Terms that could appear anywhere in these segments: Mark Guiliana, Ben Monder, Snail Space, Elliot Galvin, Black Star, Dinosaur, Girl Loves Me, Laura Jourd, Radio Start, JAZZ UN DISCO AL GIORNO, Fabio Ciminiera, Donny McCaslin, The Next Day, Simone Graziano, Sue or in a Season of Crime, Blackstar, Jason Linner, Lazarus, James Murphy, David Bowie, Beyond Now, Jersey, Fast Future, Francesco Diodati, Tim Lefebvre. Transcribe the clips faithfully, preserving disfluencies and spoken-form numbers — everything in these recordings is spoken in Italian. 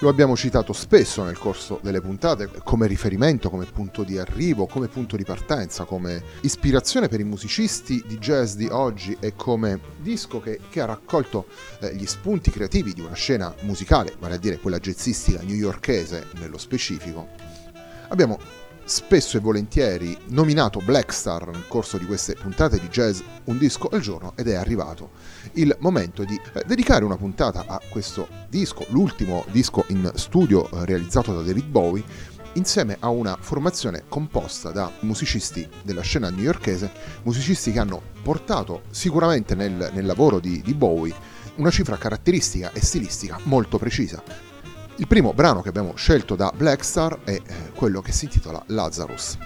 Lo abbiamo citato spesso nel corso delle puntate come riferimento, come punto di arrivo, come punto di partenza, come ispirazione per i musicisti di jazz di oggi e come disco che, che ha raccolto eh, gli spunti creativi di una scena musicale, vale a dire quella jazzistica newyorkese nello specifico. Abbiamo spesso e volentieri nominato Blackstar nel corso di queste puntate di Jazz Un Disco al Giorno ed è arrivato il momento di dedicare una puntata a questo disco, l'ultimo disco in studio realizzato da David Bowie, insieme a una formazione composta da musicisti della scena newyorkese, musicisti che hanno portato sicuramente nel, nel lavoro di, di Bowie una cifra caratteristica e stilistica molto precisa. Il primo brano che abbiamo scelto da Black Star è quello che si intitola Lazarus.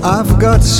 I've got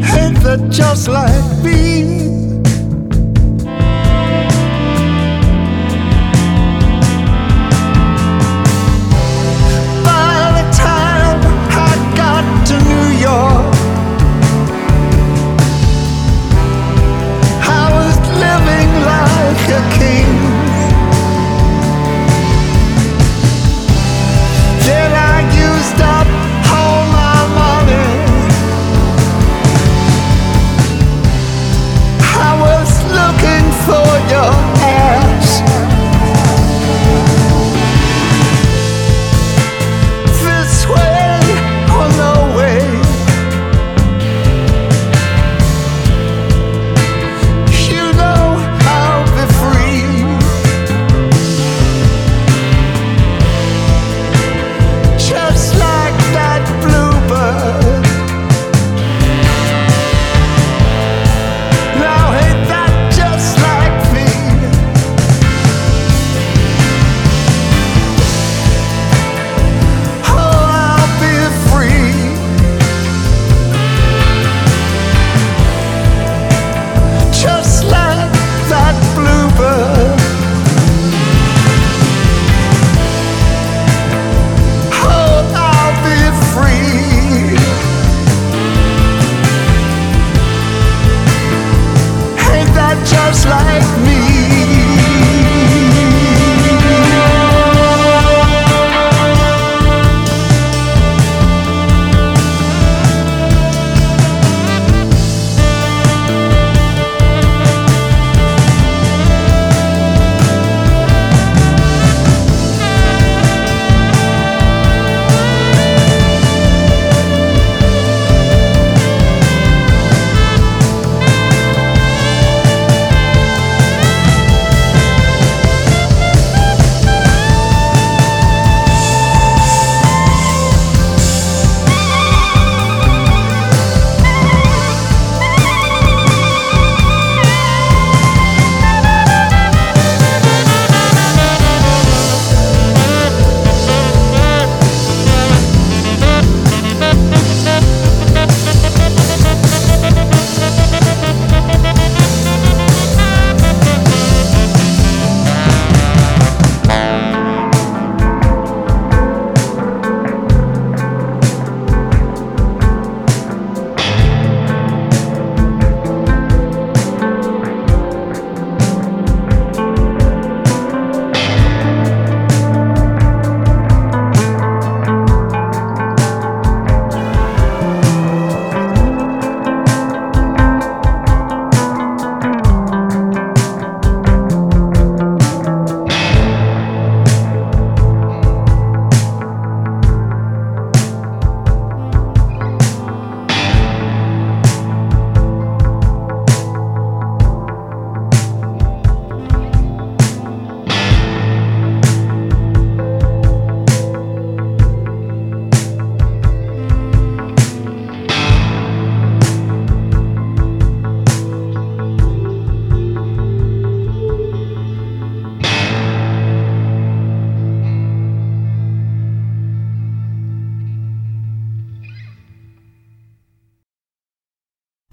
Hate that just like me. I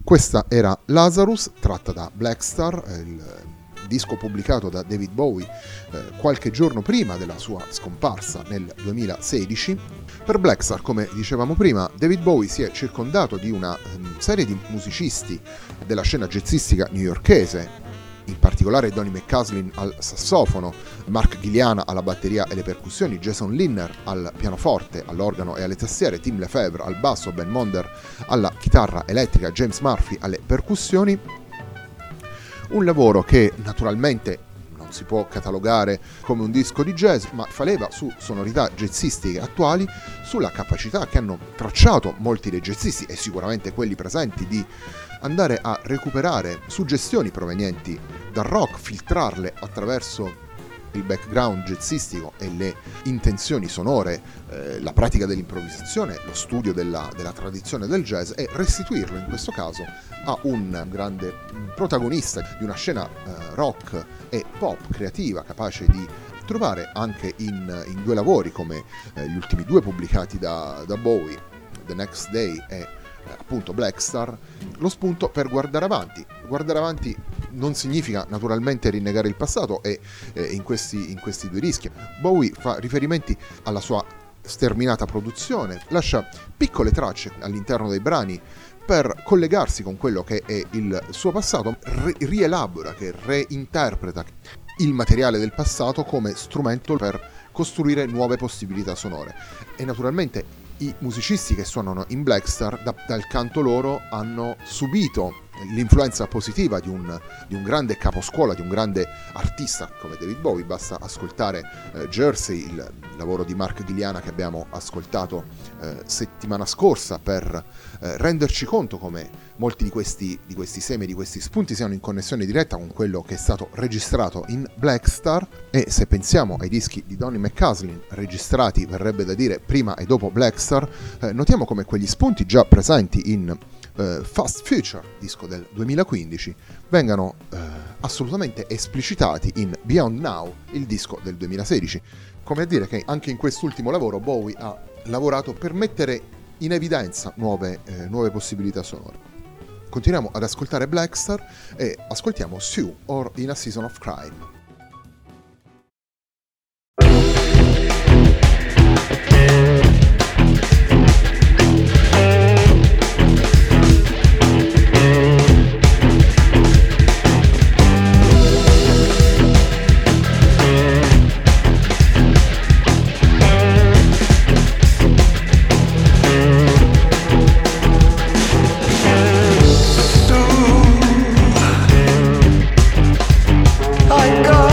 Questa era Lazarus, tratta da Black Star, il disco pubblicato da David Bowie eh, qualche giorno prima della sua scomparsa nel duemilasedici. Per Blackstar, come dicevamo prima, David Bowie si è circondato di una um, serie di musicisti della scena jazzistica newyorkese, in particolare Donny McCaslin al sassofono, Mark Guiliana alla batteria e le percussioni, Jason Linner al pianoforte, all'organo e alle tastiere, Tim Lefebvre al basso, Ben Monder alla chitarra elettrica, James Murphy alle percussioni. Un lavoro che naturalmente non si può catalogare come un disco di jazz, ma fa leva su sonorità jazzistiche attuali, sulla capacità che hanno tracciato molti dei jazzisti e sicuramente quelli presenti di andare a recuperare suggestioni provenienti dal rock, filtrarle attraverso il background jazzistico e le intenzioni sonore, eh, la pratica dell'improvvisazione, lo studio della, della tradizione del jazz, e restituirlo in questo caso a un grande protagonista di una scena eh, rock e pop creativa, capace di trovare anche in, in due lavori come eh, gli ultimi due pubblicati da, da Bowie, The Next Day e appunto Blackstar, lo spunto per guardare avanti. Guardare avanti non significa naturalmente rinnegare il passato, e eh, in, questi, in questi due dischi Bowie fa riferimenti alla sua sterminata produzione, lascia piccole tracce all'interno dei brani per collegarsi con quello che è il suo passato, re- rielabora, che reinterpreta il materiale del passato come strumento per costruire nuove possibilità sonore. E naturalmente i musicisti che suonano in Blackstar da, dal canto loro hanno subito l'influenza positiva di un, di un grande caposcuola, di un grande artista come David Bowie. Basta ascoltare eh, Jersey, il lavoro di Mark Guiliana che abbiamo ascoltato eh, settimana scorsa, per eh, renderci conto come molti di questi, di questi semi, di questi spunti siano in connessione diretta con quello che è stato registrato in Blackstar. E se pensiamo ai dischi di Donny McCaslin registrati, verrebbe da dire, prima e dopo Blackstar, eh, notiamo come quegli spunti già presenti in Uh, Fast Future, disco del duemilaquindici, vengano uh, assolutamente esplicitati in Beyond Now, il disco del duemilasedici. Come a dire che anche in quest'ultimo lavoro Bowie ha lavorato per mettere in evidenza nuove, eh, nuove possibilità sonore. Continuiamo ad ascoltare Blackstar e ascoltiamo Sue or in a Season of Crime. I go.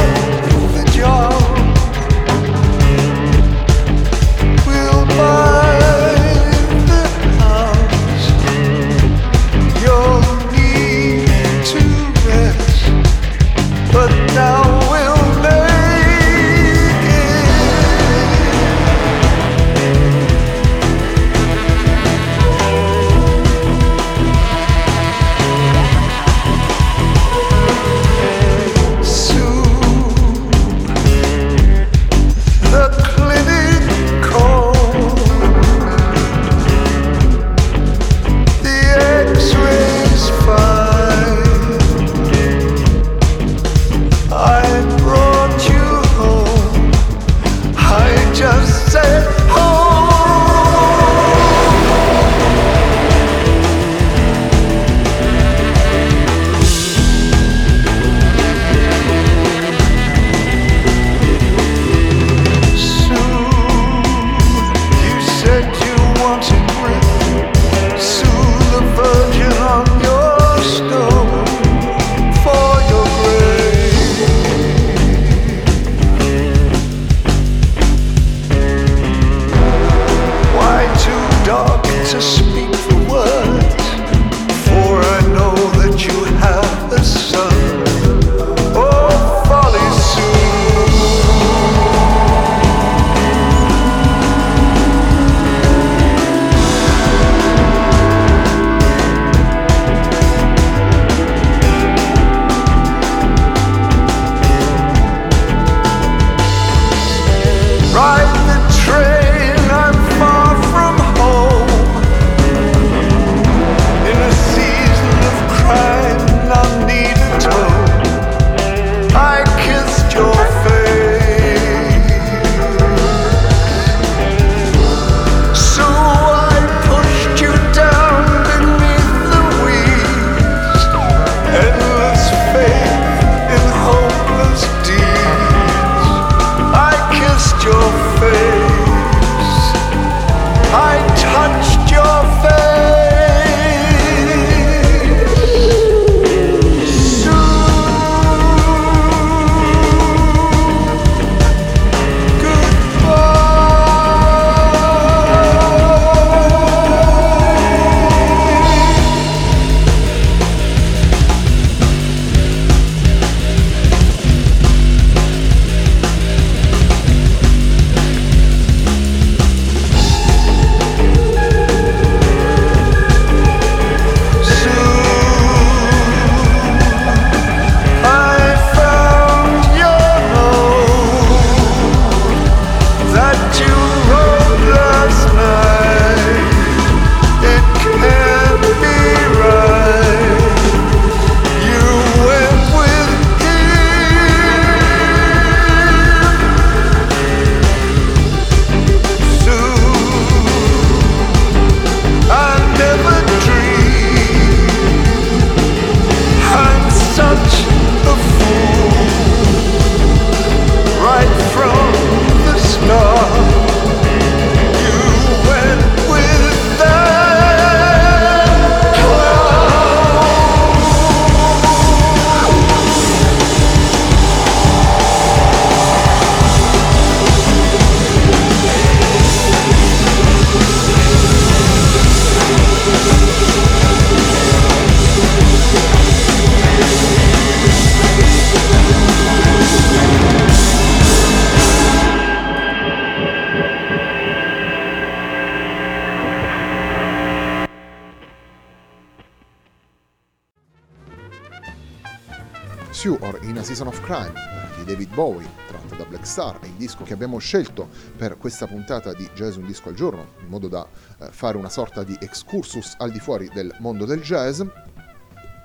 Sue or in a Season of Crime di David Bowie, tratta da Black Star, è il disco che abbiamo scelto per questa puntata di Jazz Un Disco al Giorno, in modo da fare una sorta di excursus al di fuori del mondo del jazz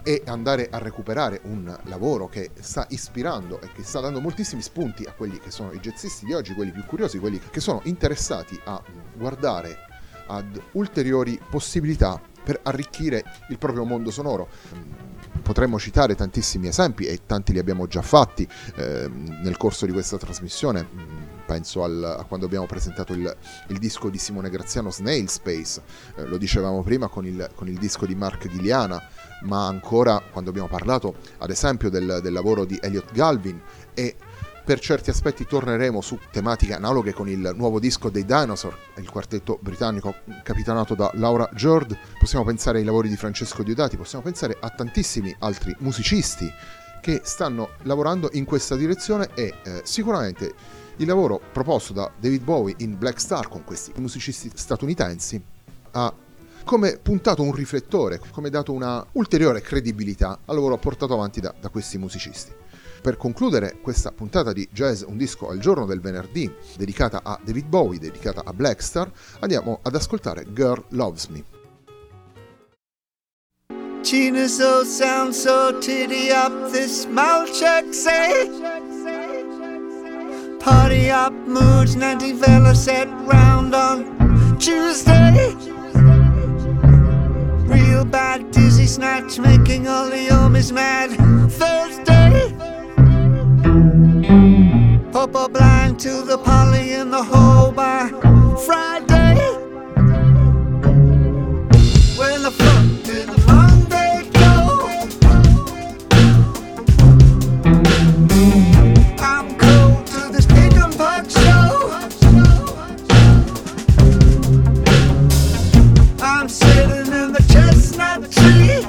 e andare a recuperare un lavoro che sta ispirando e che sta dando moltissimi spunti a quelli che sono i jazzisti di oggi, quelli più curiosi, quelli che sono interessati a guardare ad ulteriori possibilità per arricchire il proprio mondo sonoro. Potremmo citare tantissimi esempi e tanti li abbiamo già fatti eh, nel corso di questa trasmissione. Penso al, a quando abbiamo presentato il, il disco di Simone Graziano, Snail Space, eh, lo dicevamo prima con il, con il disco di Mark Guiliana, ma ancora quando abbiamo parlato ad esempio del, del lavoro di Elliot Galvin, e per certi aspetti torneremo su tematiche analoghe con il nuovo disco dei Dinosaur, il quartetto britannico capitanato da Laura Jourd. Possiamo pensare ai lavori di Francesco Diodati, possiamo pensare a tantissimi altri musicisti che stanno lavorando in questa direzione e eh, sicuramente il lavoro proposto da David Bowie in Black Star con questi musicisti statunitensi ha come puntato un riflettore, come dato una ulteriore credibilità al lavoro portato avanti da, da questi musicisti. Per concludere questa puntata di Jazz Un Disco al Giorno del venerdì, dedicata a David Bowie, dedicata a Black Star, andiamo ad ascoltare Girl Loves Me. Gina, so sound, so titty up this mouth check, say party up moods, ninety fellas set round on Tuesday. Real bad dizzy snatch, making all the homies mad Thursday. Popo blind to the poly in the hole by Friday. When the fuck did Monday go? I'm cold to this pig and pot show. I'm sitting in the chestnut tree.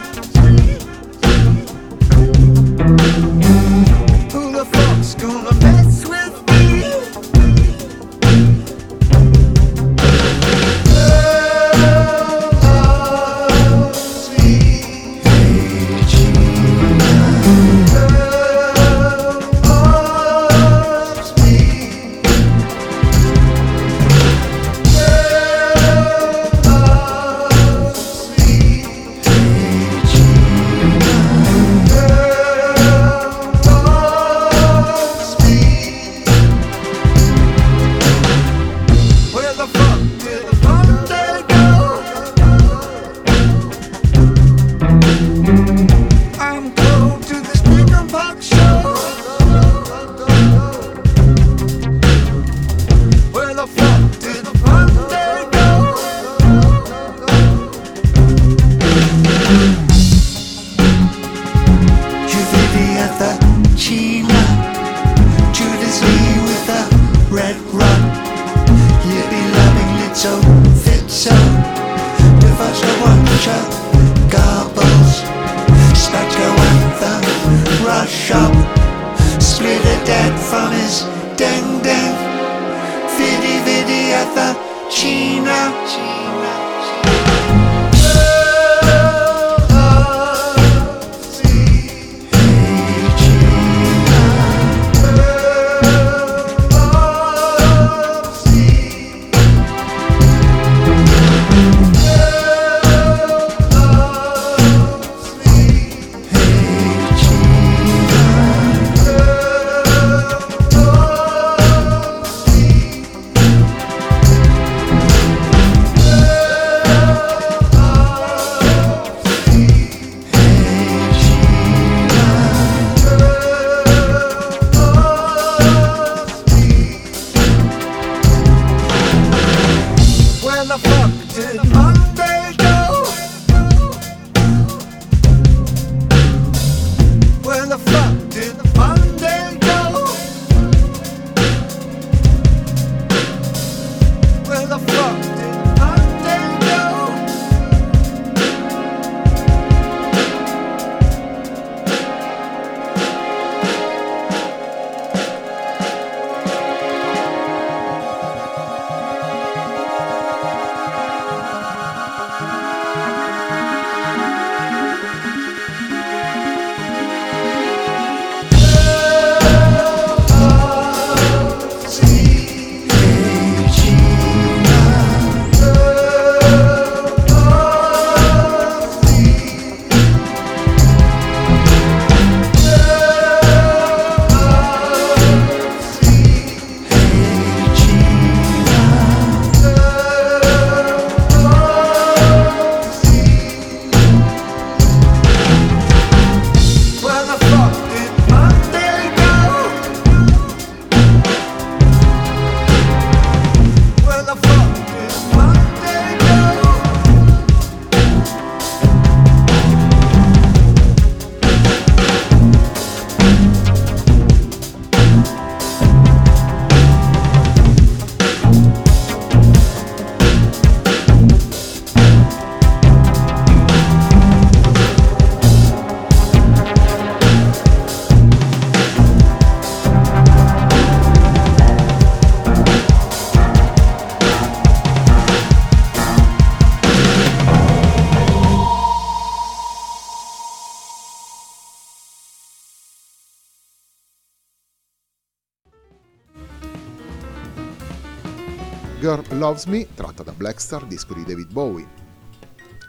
Girl Loves Me, tratta da Black Star, disco di David Bowie,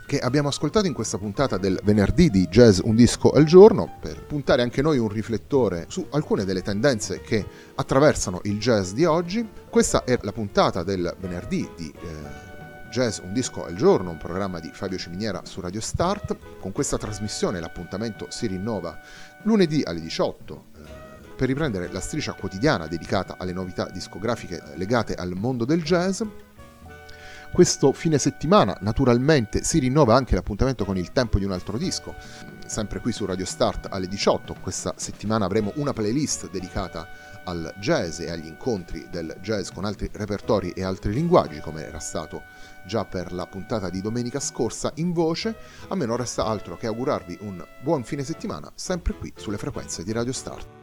che abbiamo ascoltato in questa puntata del venerdì di Jazz Un Disco al Giorno, per puntare anche noi un riflettore su alcune delle tendenze che attraversano il jazz di oggi. Questa è la puntata del venerdì di eh, Jazz Un Disco al Giorno, un programma di Fabio Ciminiera su Radio Start. Con questa trasmissione l'appuntamento si rinnova lunedì alle diciotto eh, per riprendere la striscia quotidiana dedicata alle novità discografiche legate al mondo del jazz. Questo fine settimana naturalmente si rinnova anche l'appuntamento con il tempo di un altro disco, sempre qui su Radio Start alle diciotto. Questa settimana avremo una playlist dedicata al jazz e agli incontri del jazz con altri repertori e altri linguaggi, come era stato già per la puntata di domenica scorsa in voce. A me non resta altro che augurarvi un buon fine settimana, sempre qui sulle frequenze di Radio Start.